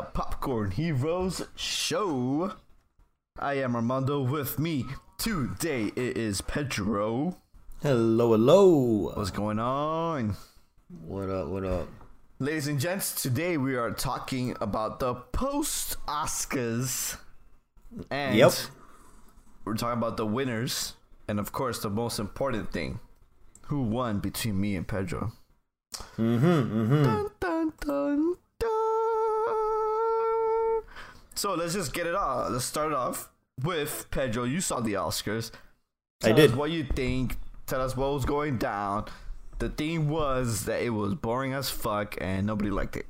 the Popcorn Heroes show. I am Armando. With me today it is Pedro. Hello, hello. What's going on? What up, what up? Ladies and gents, today we are talking about the post-Oscars. And yep, we're talking about the winners. And of course, the most important thing, who won between me and Pedro. Dun, dun, dun, dun. So let's just get it off. Let's start it off with Pedro. You saw the Oscars. I did. Tell us what you think. Tell us what was going down. The thing was that it was boring as fuck and nobody liked it.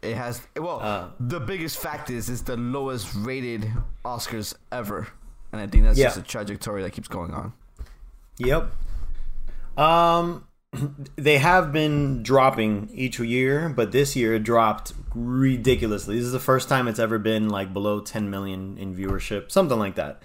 It has, well, the biggest fact is it's the lowest rated Oscars ever. And I think that's just a trajectory that keeps going on. Yep. They have been dropping each year, but this year it dropped ridiculously. This is the first time it's ever been like below 10 million in viewership, something like that.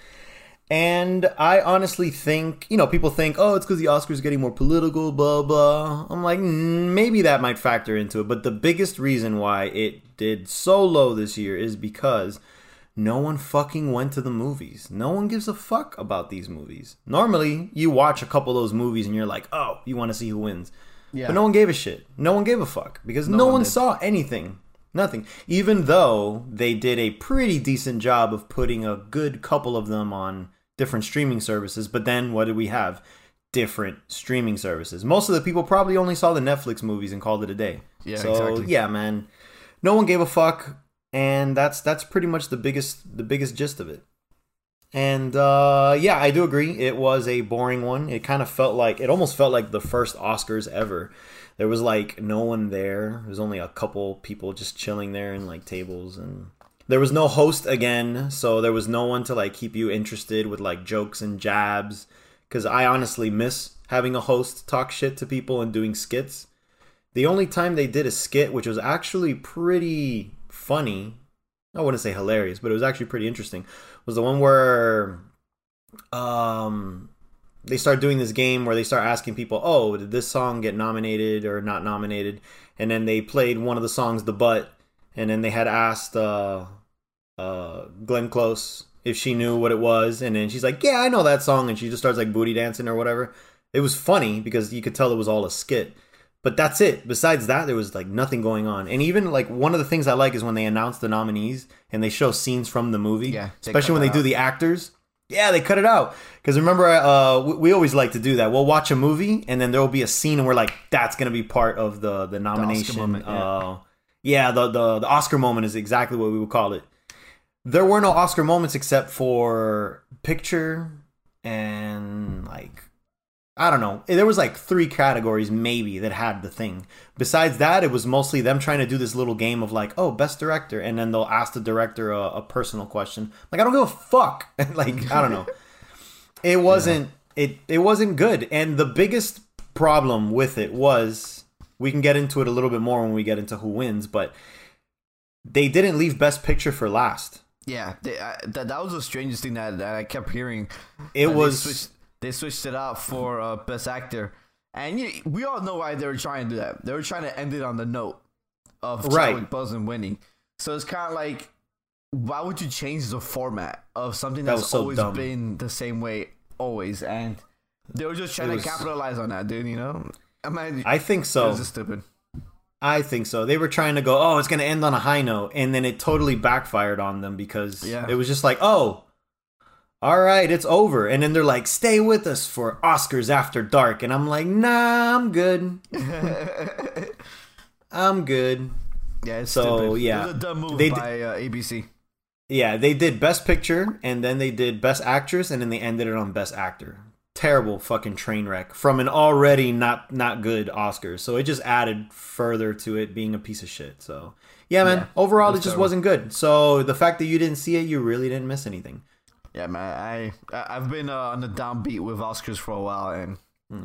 And I honestly think, you know, people think, oh, it's because the Oscars are getting more political, blah, blah. I'm like, maybe that might factor into it. But the biggest reason why it did so low this year is because no one fucking went to the movies. No one gives a fuck about these movies. Normally, you watch a couple of those movies and you're like, oh, you want to see who wins. Yeah. But no one gave a shit. No one gave a fuck because no one saw anything. Nothing. Even though they did a pretty decent job of putting a good couple of them on different streaming services, but then what did we have? Different streaming services. Most of the people probably only saw the Netflix movies and called it a day. Yeah, so, exactly. Yeah, man, no one gave a fuck, and that's pretty much the biggest gist of it. And yeah, I do agree. It was a boring one. It kind of felt like, it almost felt like the first Oscars ever. There was like no one there. There was only a couple people just chilling there in like tables and. There was no host again, so there was no one to like keep you interested with like jokes and jabs. Because I honestly miss having a host talk shit to people and doing skits. The only time they did a skit, which was actually pretty funny, I wouldn't say hilarious, but it was actually pretty interesting, was the one where they start doing this game where they start asking people, oh, did this song get nominated or not nominated? And then they played one of the songs, The Butt. And then they had asked Glenn Close if she knew what it was. And then she's like, yeah, I know that song. And she just starts like booty dancing or whatever. It was funny because you could tell it was all a skit. But that's it. Besides that, there was like nothing going on. And even like one of the things I like is when they announce the nominees and they show scenes from the movie. Yeah, especially when they do the actors. Yeah, they cut it out. Because remember, we always like to do that. We'll watch a movie and then there will be a scene and we're like, that's going to be part of the nomination. The moment, yeah, the Oscar moment is exactly what we would call it. There were no Oscar moments except for picture and like, I don't know. There was like three categories maybe that had the thing. Besides that, it was mostly them trying to do this little game of like, oh, best director. And then they'll ask the director a personal question. Like, I don't give a fuck. Like, I don't know. It wasn't, it wasn't good. And the biggest problem with it was, we can get into it a little bit more when we get into who wins, but they didn't leave Best Picture for last. Yeah, that was the strangest thing that I kept hearing. It was they switched it out for Best Actor, and we all know why they were trying to do that. They were trying to end it on the note of Chadwick Boseman winning. So it's kind of like, why would you change the format of something that's so always dumb. Been the same way always? And they were just trying to capitalize on that, dude. You know. I think so. This is stupid. I think so. They were trying to go, oh, it's going to end on a high note. And then it totally backfired on them because it was just like, oh, all right, it's over. And then they're like, stay with us for Oscars After Dark. And I'm like, nah, I'm good. I'm good. Yeah, it's stupid. Yeah. It was a dumb move by ABC. Yeah, they did Best Picture, and then they did Best Actress, and then they ended it on Best Actor. Terrible fucking train wreck from an already not good Oscars. So it just added further to it being a piece of shit. So yeah, man, overall it just wasn't good. So the fact that you didn't see it, you really didn't miss anything. Yeah, man, I've been on the downbeat with Oscars for a while, and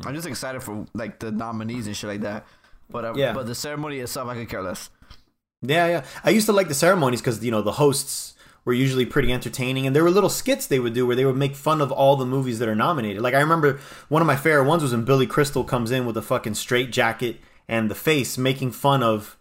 I'm just excited for like the nominees and shit like that. But but the ceremony itself, I could care less. Yeah. I used to like the ceremonies because, you know, the hosts were usually pretty entertaining, and there were little skits they would do where they would make fun of all the movies that are nominated. Like, I remember one of my favorite ones was when Billy Crystal comes in with a fucking straight jacket and the face, making fun of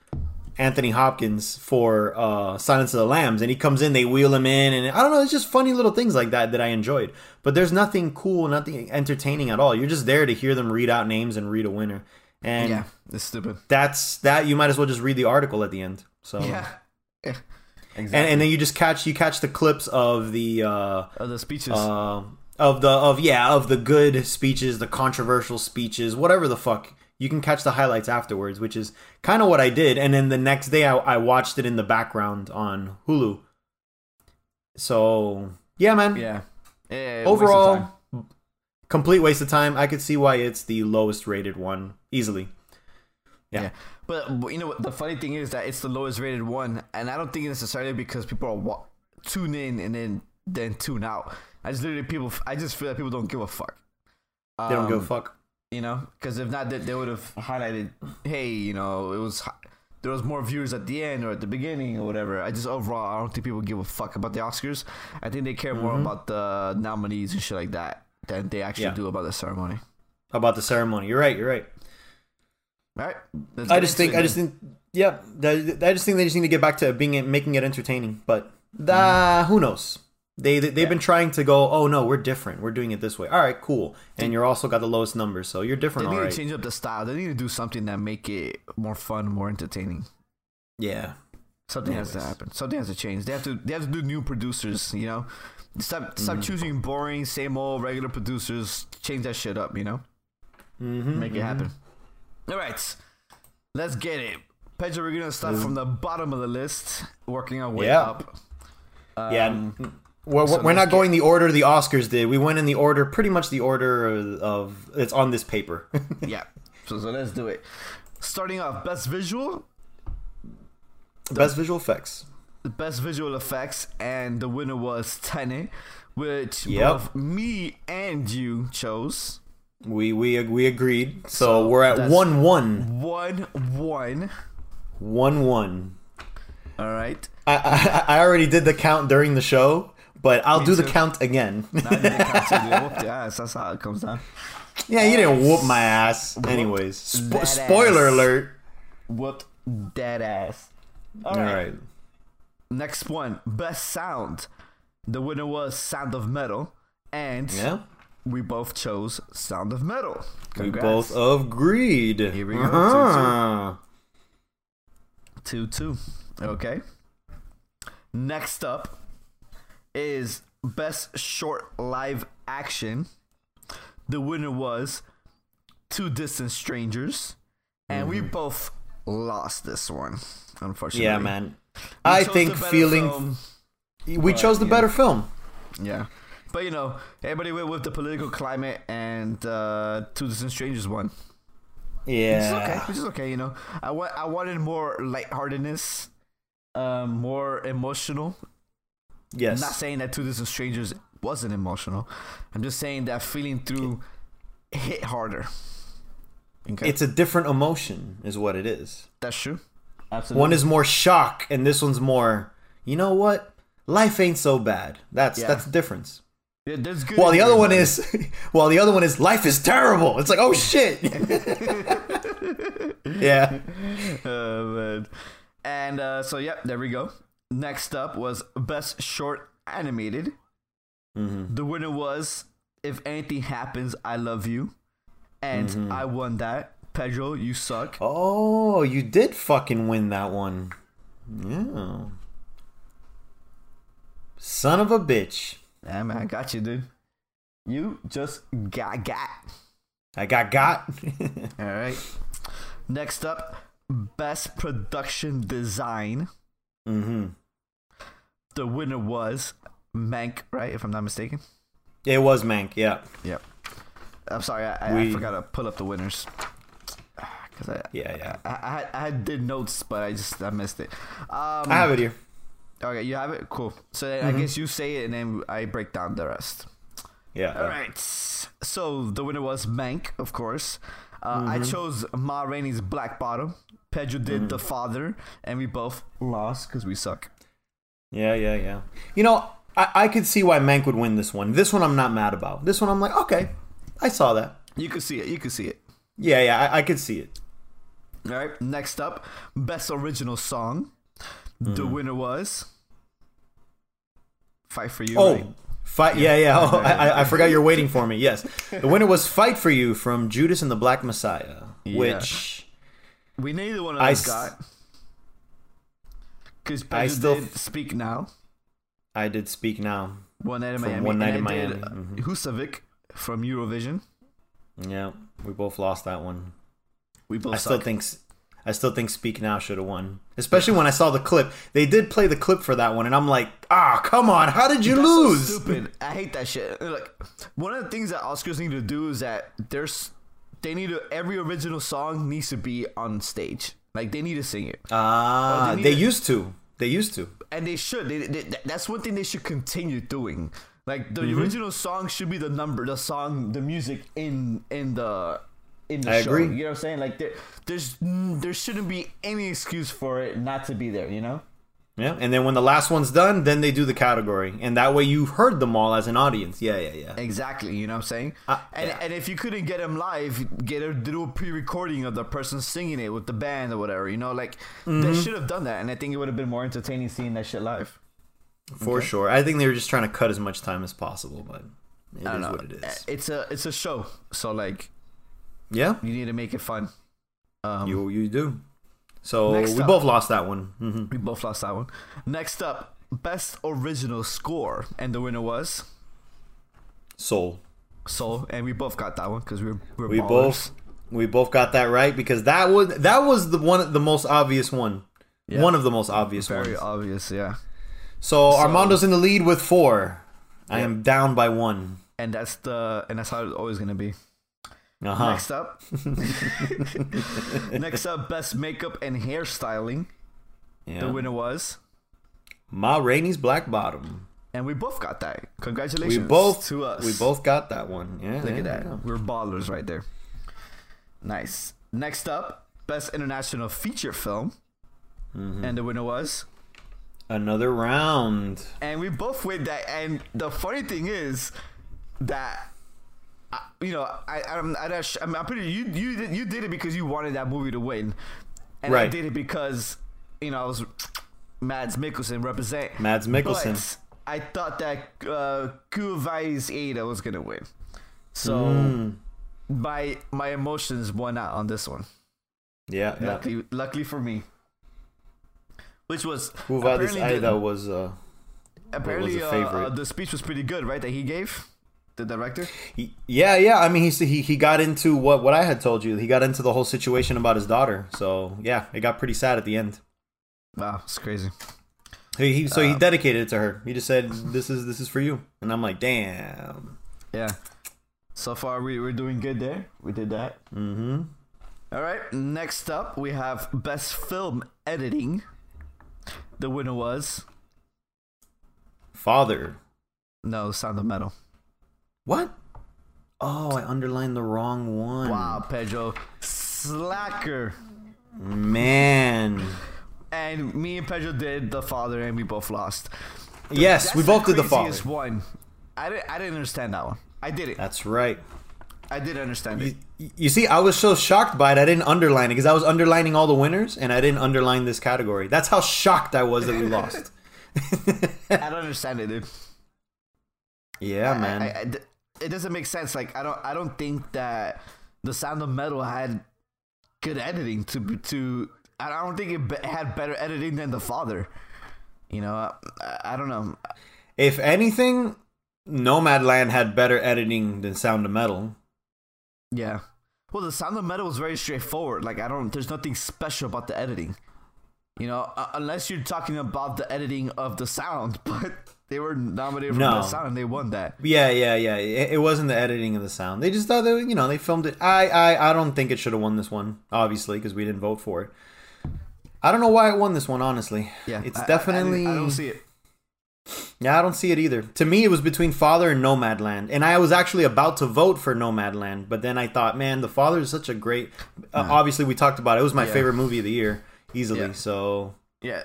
Anthony Hopkins for Silence of the Lambs, and he comes in, they wheel him in, and I don't know, it's just funny little things like that that I enjoyed. But there's nothing cool, nothing entertaining at all. You're just there to hear them read out names and read a winner. And yeah, it's stupid. That's that. You might as well just read the article at the end. So yeah. Exactly. And then you just catch the clips of the speeches of the good speeches, the controversial speeches, whatever the fuck. You can catch the highlights afterwards, which is kind of what I did. And then the next day, I watched it in the background on Hulu. So yeah, man. Yeah. Overall, complete waste of time. I could see why it's the lowest rated one easily. Yeah. But you know what? The funny thing is that it's the lowest rated one, and I don't think it's necessarily because people are tune in and then tune out. I just feel that people don't give a fuck. They don't give a fuck. You know, because if not, they would have highlighted, hey, you know, there was more viewers at the end or at the beginning or whatever. Overall, I don't think people give a fuck about the Oscars. I think they care more about the nominees and shit like that than they actually do about the ceremony. You're right. All right. I just think they just need to get back to making it entertaining. But who knows? They've been trying to go, oh no, we're different. We're doing it this way. All right, cool. And you're also got the lowest numbers, so you're different. They need to change up the style. They need to do something that make it more fun, more entertaining. Yeah, something has to happen. Something has to change. They have to do new producers. You know, stop choosing boring, same old regular producers. Change that shit up. You know, make it happen. All right, let's get it. Pedro, we're gonna start from the bottom of the list, working our way up. We're not going the order the Oscars did. We went in the order, pretty much the order of it's on this paper. Yeah. So let's do it. Starting off, best visual effects. The best visual effects, and the winner was Tenet, which both me and you chose. We agreed. So we're at 1-1. 1-1. 1-1. All right. I already did the count during the show. But I'll do the count again. No, I didn't count to you. I whooped your ass. That's how it comes down. Yeah, you didn't whoop my ass. Anyways, spoiler alert. Whooped that ass. All right. Next one. Best sound. The winner was Sound of Metal. And we both chose Sound of Metal. Congrats. We both agreed. Here we go. 2-2. Okay. Next up is best short live action. The winner was Two Distant Strangers, and we both lost this one, unfortunately. Yeah, man. I think we chose the better film. Yeah, but you know, everybody went with the political climate, and Two Distant Strangers won. Yeah, which is okay. You know, I wanted more lightheartedness, more emotional. Yes. I'm not saying that Two Distant Strangers wasn't emotional. I'm just saying that feeling through hit harder. Okay. It's a different emotion is what it is. That's true. Absolutely. One is more shock and this one's more, you know what? Life ain't so bad. That's the difference. Yeah, that's good. Well, the other one is life is terrible. It's like, oh shit. Yeah. Oh, man. And there we go. Next up was Best Short Animated. The winner was If Anything Happens, I Love You. And I won that. Pedro, you suck. Oh, you did fucking win that one. Yeah. Son of a bitch. Yeah, man, I got you, dude. You just got. I got. All right. Next up, Best Production Design. The winner was Mank, right? If I'm not mistaken. It was Mank, yeah. Yep. I'm sorry, I forgot to pull up the winners. Cause I did notes, but I missed it. I have it here. Okay, you have it? Cool. So then I guess you say it, and then I break down the rest. Yeah. All right. So the winner was Mank, of course. I chose Ma Rainey's Black Bottom. Pedro did The Father, and we both lost because we suck. Yeah. You know, I could see why Mank would win this one. This one I'm not mad about. This one I'm like, okay, I saw that. You could see it. Yeah, I could see it. All right, next up, Best Original Song. The winner was Fight For You. Oh, right? Yeah. Oh, I forgot you're waiting for me. Yes. The winner was Fight For You from Judas and the Black Messiah, which... We neither one of us got. Because I still did Speak Now. I did Speak Now. One Night in Miami. One Night in Miami. Husavik from Eurovision. Yeah, we both lost that one. We both I still think Speak Now should have won. Especially when I saw the clip. They did play the clip for that one, and I'm like, come on, how did you lose? So stupid. I hate that shit. Like, one of the things that Oscars need to do is that every original song needs to be on stage. Like, they need to sing it. They used to. And they should. That's one thing they should continue doing. Like, the original song should be the music in the show. Agree. You know what I'm saying? Like, there shouldn't be any excuse for it not to be there, you know? Yeah, and then when the last one's done, then they do the category. And that way you've heard them all as an audience. Yeah. Exactly, you know what I'm saying? And if you couldn't get them live, do a pre-recording of the person singing it with the band or whatever, you know? Like, they should have done that, and I think it would have been more entertaining seeing that shit live. For sure. I think they were just trying to cut as much time as possible, but I don't know what it is. It's a show, so like... Yeah, you need to make it fun. You do. So we both lost that one. We both lost that one. Next up, Best Original Score, and the winner was Soul, and we both got that one because we both got that right because that was the most obvious one. Very obvious, yeah. So Armando's in the lead with 4. Yeah. I am down by 1, and that's how it's always gonna be. Next up, Best Makeup and Hairstyling. Yeah. The winner was Ma Rainey's Black Bottom, and we both got that. Congratulations, to us. We both got that one. Yeah, look at that. We're ballers right there. Nice. Next up, Best International Feature Film, and the winner was Another Round, and we both win that. And the funny thing is that. I'm pretty. You did it because you wanted that movie to win, and right. I did it because I was Mads Mikkelsen represent. Mads Mikkelsen. But I thought that Quo Vadis Aida was gonna win, so my emotions won out on this one. Yeah, luckily for me, which was Quo Vadis Aida was a favorite. The speech was pretty good, right? That he gave. The director? Yeah. I mean, he got into what I had told you. He got into the whole situation about his daughter. So, yeah, it got pretty sad at the end. Wow, it's crazy. He dedicated it to her. He just said, this is for you. And I'm like, damn. Yeah. So far, we're doing good there. We did that. Mm-hmm. All right. Next up, we have Best Film Editing. The winner was... Sound of Metal. What? Oh, I underlined the wrong one. Wow, Pedro. Slacker. Man. And me and Pedro did The Father, and we both lost. Yes, we both did The Father. That's the craziest one. I didn't understand that one. I did it. That's right. I did understand it. You see, I was so shocked by it, I didn't underline it, because I was underlining all the winners, and I didn't underline this category. That's how shocked I was that we lost. I don't understand it, dude. Yeah, man. It doesn't make sense. Like, I don't think that The Sound of Metal had good editing to I don't think it had better editing than The Father. You know, I don't know. If anything, Nomadland had better editing than Sound of Metal. Yeah. Well, The Sound of Metal was very straightforward. Like, there's nothing special about the editing. You know, unless you're talking about the editing of the sound, but they were nominated for the sound and they won that. Yeah. It wasn't the editing of the sound. They just thought that, they filmed it. I don't think it should have won this one, obviously, because we didn't vote for it. I don't know why it won this one, honestly. Yeah, it's definitely... I don't see it. Yeah, I don't see it either. To me, it was between Father and Nomadland, and I was actually about to vote for Nomadland, but then I thought, man, The Father is such a great... obviously, we talked about it. It was my favorite movie of the year. Easily, so... Yeah.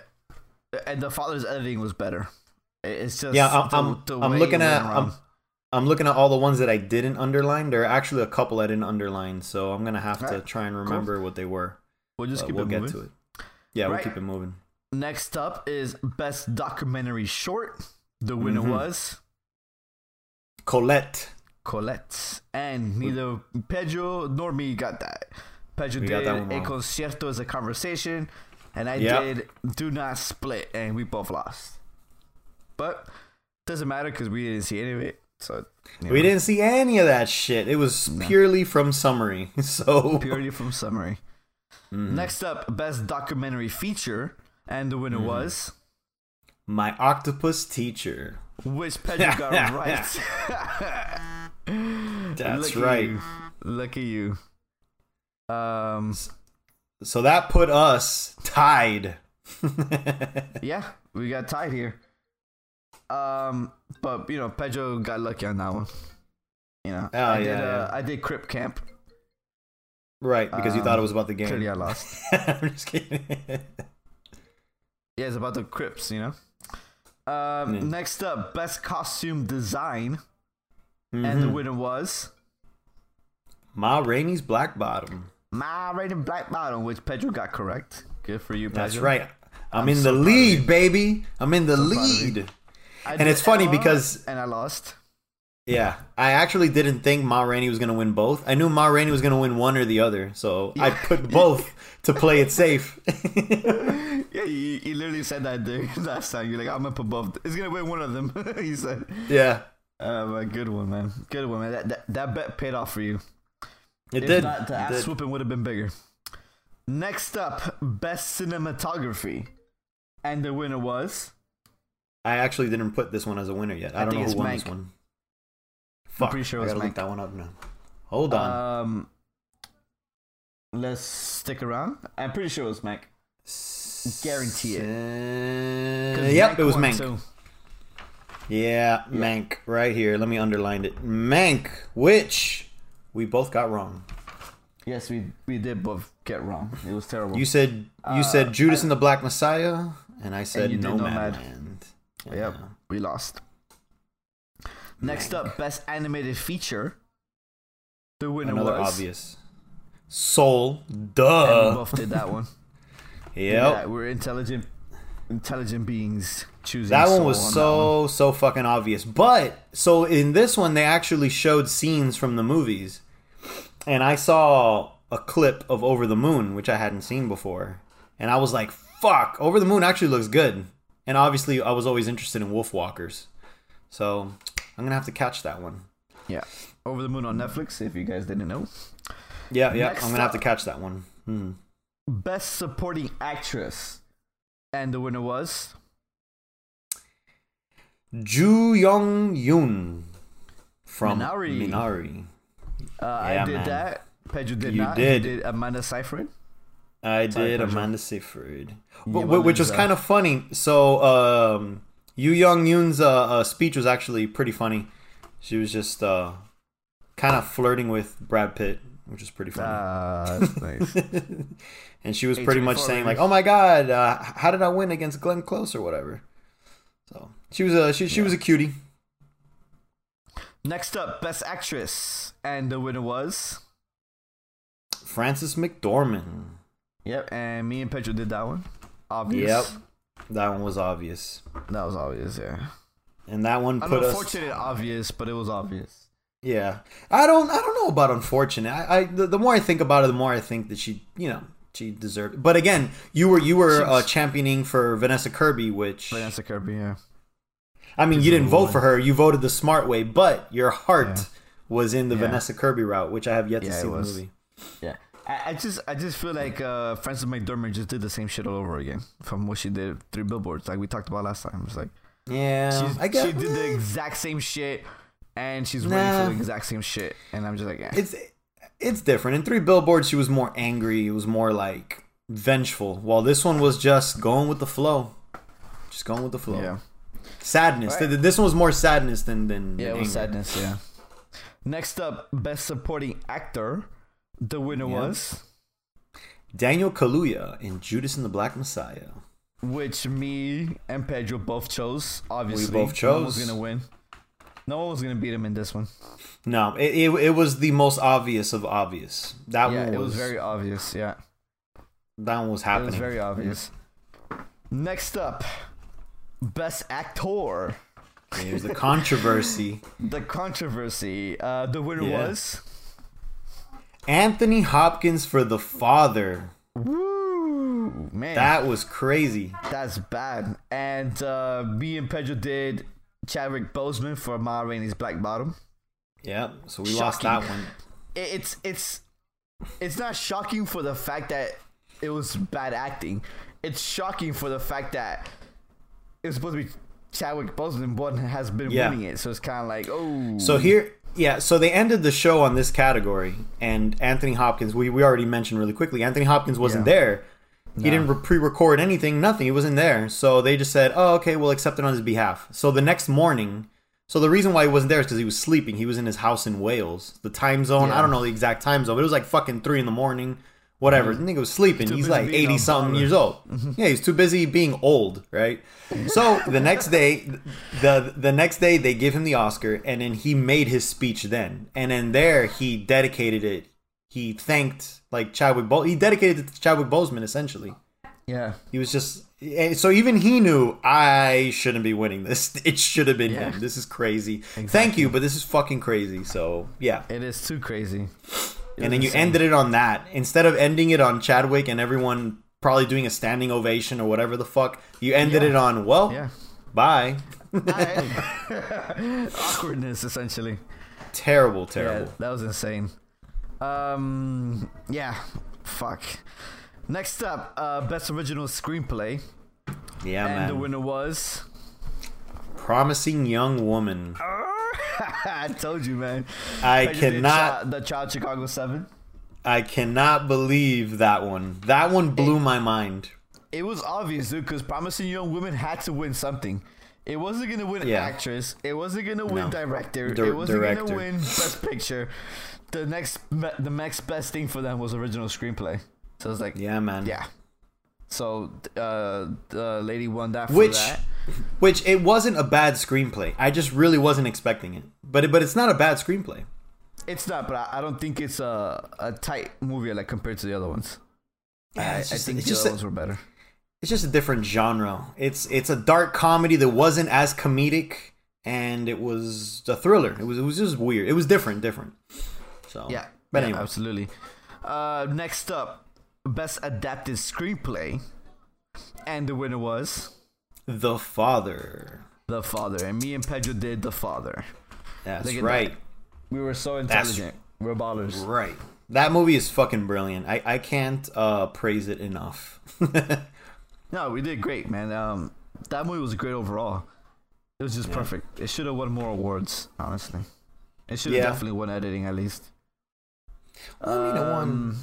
And The Father's editing was better. It's just... Yeah, I'm looking at all the ones that I didn't underline. There are actually a couple I didn't underline, so I'm going to have to try and remember what they were. We'll just keep it moving. Get to it. Yeah, right. We'll keep it moving. Next up is Best Documentary Short. The winner was... Colette. And neither Pedro nor me got that. Pedro did A Concerto Is a Conversation, and I did Do Not Split, and we both lost. But it doesn't matter because we didn't see any of it. So, anyway. We didn't see any of that shit. It was purely from summary. So purely from summary. Next up, Best Documentary Feature, and the winner was... My Octopus Teacher. Which Pedro got right. That's right. Look at you. So that put us tied. Yeah, we got tied here. But you know, Pedro got lucky on that one. You know, I did Crip Camp. Right, because you thought it was about the game. Clearly, I lost. I'm just kidding. Yeah, it's about the Crips, you know. Next up, Best Costume Design, and the winner was Ma Rainey's Black Bottom. Ma Rainey's Black Bottom, which Pedro got correct. Good for you, Pedro. That's right. I'm in so the lead, baby. I'm in the lead. And it's funny because... And I lost. Yeah. I actually didn't think Ma Rainey was going to win both. I knew Ma Rainey was going to win one or the other, so I put both to play it safe. Yeah, you literally said that last time. You're like, I'm going to put both. It's going to win one of them, you said. Yeah. Good one, man. Good one, man. That bet paid off for you. It did. Not, the ass swooping would have been bigger. Next up, Best Cinematography. And the winner was... I actually didn't put this one as a winner yet. I don't know who won Mank. This one. Fuck. I'm pretty sure it was Mank. I gotta look that one up now. Hold on. Let's stick around. I'm pretty sure it was Mank. Guarantee it. Yep, it was Mank. So. Yeah, Mank. Right here. Let me underline it. Mank, which we both got wrong. Yes, we did both get wrong. It was terrible. You said Judas and the Black Messiah, and I said Nomadland. Yeah, we lost. Next up, Best Animated Feature. The winner was obvious. Soul. Duh. And we both did that one. Yeah, we're intelligent beings choosing. That one was so fucking obvious. But so in this one, they actually showed scenes from the movies, and I saw a clip of Over the Moon, which I hadn't seen before, and I was like, "Fuck, Over the Moon actually looks good." And obviously, I was always interested in Wolf Walkers, so I'm gonna have to catch that one. Yeah, Over the Moon on Netflix. If you guys didn't know. Yeah, I'm gonna have to catch that one. Best Supporting Actress, and the winner was Yuh-Jung Yoon from Minari. I did that. Pedro did not. You did Amanda Seyfried. I did Amanda Seyfried, which is kind of funny. So Yuh-Jung Yoon's speech was actually pretty funny. She was just kind of flirting with Brad Pitt, which is pretty funny. That's nice. And she was pretty much saying like, "Oh my God, how did I win against Glenn Close or whatever?" So she was a cutie. Next up, Best Actress, and the winner was Frances McDormand. Yep, and me and Pedro did that one. Obvious. Yep, that one was obvious. That was obvious, yeah. And that one put us. Unfortunate, obvious, but it was obvious. Yeah, I don't know about unfortunate. The more I think about it, the more I think that she deserved it. But again, you were championing for Vanessa Kirby, which Vanessa Kirby, yeah. I mean, you didn't vote for her. You voted the smart way, but your heart was in the Vanessa Kirby route, which I have yet to see the movie. Yeah, I just feel like Frances McDormand just did the same shit all over again from what she did 3 Billboards, like we talked about last time. It's like, yeah, she did the exact same shit, and she's waiting for the exact same shit, and I'm just like, it's different. In 3 Billboards, she was more angry. It was more like vengeful. While this one was just going with the flow, Yeah. Sadness. Right. This one was more sadness than anger. It was sadness, yeah. Next up, Best Supporting Actor. The winner was Daniel Kaluuya in Judas and the Black Messiah, which me and Pedro both chose. Obviously, we both chose. No one was gonna win. No one was gonna beat him in this one. No, it was the most obvious of obvious. That one was very obvious. Yeah, that one was happening. It was very obvious. Next up, Best Actor. Here's the controversy. The controversy. The winner was Anthony Hopkins for The Father. Woo, man, that was crazy. That's bad. And me and Pedro did Chadwick Boseman for Ma Rainey's Black Bottom. Yeah, so we lost that one. It's not shocking for the fact that it was bad acting. It's shocking for the fact that it's supposed to be Chadwick Boseman, but has been winning it. So it's kind of like, oh. So here, so they ended the show on this category, and Anthony Hopkins, we already mentioned really quickly, Anthony Hopkins wasn't there. He didn't pre-record anything, nothing. He wasn't there. So they just said, oh, okay, we'll accept it on his behalf. So the next morning, so the reason why he wasn't there is because he was sleeping. He was in his house in Wales. The time zone, I don't know the exact time zone, but it was like fucking 3 in the morning, whatever. The nigga was sleeping. He's like 80-something years old. Yeah, he's too busy being old, right? So the next day, the next day they give him the Oscar, and then he made his speech then. And then there he dedicated it. He thanked, like, Chadwick Boseman. He dedicated it to Chadwick Boseman, essentially. Yeah. He was just... So even he knew, I shouldn't be winning this. It should have been him. This is crazy. Exactly. Thank you, but this is fucking crazy. So, yeah. It is too crazy. And then you ended it on that. Instead of ending it on Chadwick and everyone probably doing a standing ovation or whatever the fuck, you ended it on, well, bye. Awkwardness, essentially. Terrible, terrible. Yeah, that was insane. Yeah. Fuck. Next up, Best Original Screenplay. Yeah, and man. And the winner was... Promising Young Woman. I told you, man. I cannot... The Child Chicago 7. I cannot believe that one. That one blew my mind. It was obvious, dude, because Promising Young Woman had to win something. It wasn't going to win actress. It wasn't going to win director. It wasn't going to win Best Picture. The next best thing for them was Original Screenplay. So I was like, yeah, man. Yeah. So the lady won that for that. Which it wasn't a bad screenplay. I just really wasn't expecting it. But it's not a bad screenplay. It's not, but I don't think it's a tight movie like compared to the other ones. Yeah, I think the other ones were better. It's just a different genre. It's a dark comedy that wasn't as comedic, and it was a thriller. It was just weird. It was different. So yeah, but anyway. Absolutely. Next up. Best Adapted Screenplay, and the winner was The Father. The Father, and me and Pedro did The Father. That's right. That. We were so intelligent. We're ballers. Right. That movie is fucking brilliant. I can't praise it enough. No, we did great, man. That movie was great overall. It was just perfect. It should have won more awards, honestly. It should have definitely won editing at least. Well, I mean, it won.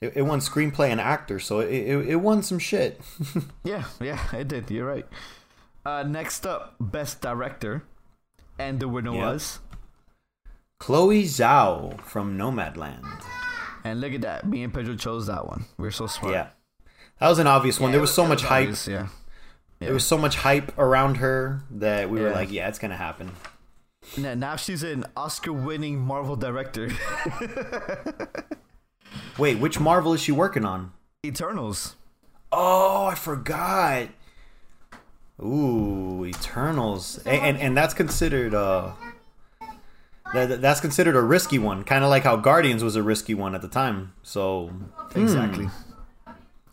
It won screenplay and actor, so it won some shit. yeah, it did. You're right. Next up, Best Director, and the winner was Chloe Zhao from Nomadland. And look at that, me and Pedro chose that one. We're so smart. Yeah, that was an obvious one. There was so much hype. There was so much hype around her that we were like, yeah, it's gonna happen. Now she's an Oscar-winning Marvel director. Wait, which Marvel is she working on? Eternals. Oh, I forgot. Ooh, Eternals. And that's considered a risky one, kind of like how Guardians was a risky one at the time. So exactly.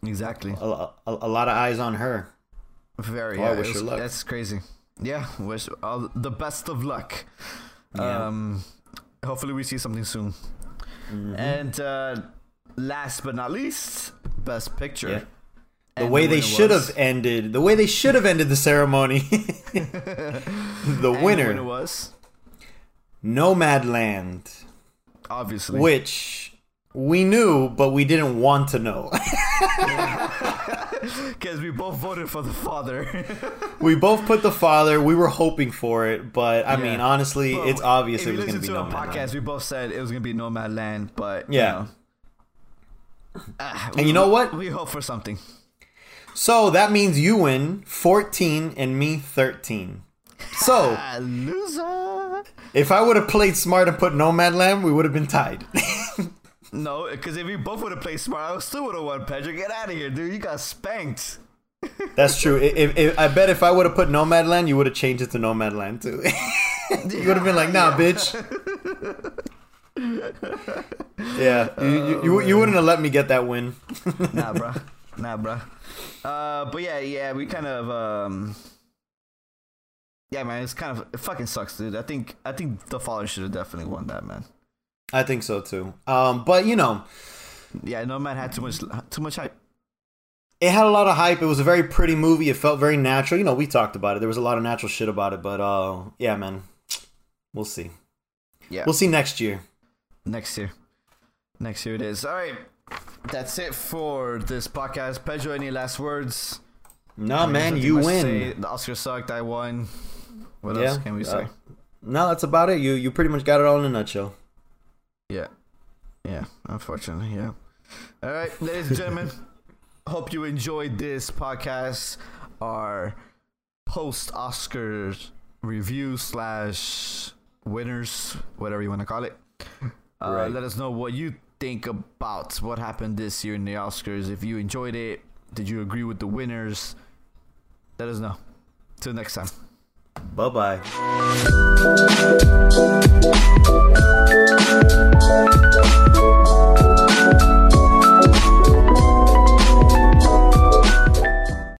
A lot of eyes on her. Very. I wish her luck. That's crazy. Yeah, wish all the best of luck. Yeah. Hopefully we see something soon. Mm-hmm. And last but not least, Best Picture. Yeah. The way they should have ended the ceremony. The winner was Nomadland. Obviously. Which we knew, but we didn't want to know. Because we both voted for The Father. We both put The Father. We were hoping for it, but I mean, honestly, well, it's obvious it was going to be Nomadland. We both said it was going to be Nomadland, but you know, and you know what? We hope for something. So that means you win 14 and me 13. So loser. If I would have played smart and put Nomadland, we would have been tied. No, because if you both would have played smart, I still would have won, Patrick. Get out of here, dude. You got spanked. That's true. I bet if I would have put Nomadland, you would have changed it to Nomadland, too. You would have been like, nah, bitch. Yeah, you wouldn't have let me get that win. Nah, bro. But yeah, we kind of... Yeah, man, it's kind of... It fucking sucks, dude. I think The Father should have definitely won that, man. I think so, too. But, you know... Yeah, Nomad had too much hype. It had a lot of hype. It was a very pretty movie. It felt very natural. You know, we talked about it. There was a lot of natural shit about it. But, yeah, man. We'll see. Yeah. We'll see next year. Next year it is. All right. That's it for this podcast. Pedro, any last words? No, man. You win. The Oscar sucked. I won. What else can we say? No, that's about it. You pretty much got it all in a nutshell. Yeah, unfortunately, yeah. All right, ladies and gentlemen, hope you enjoyed this podcast, our post-Oscars review / winners, whatever you want to call it. Right. Let us know what you think about what happened this year in the Oscars. If you enjoyed it, did you agree with the winners? Let us know. Till next time. Bye-bye.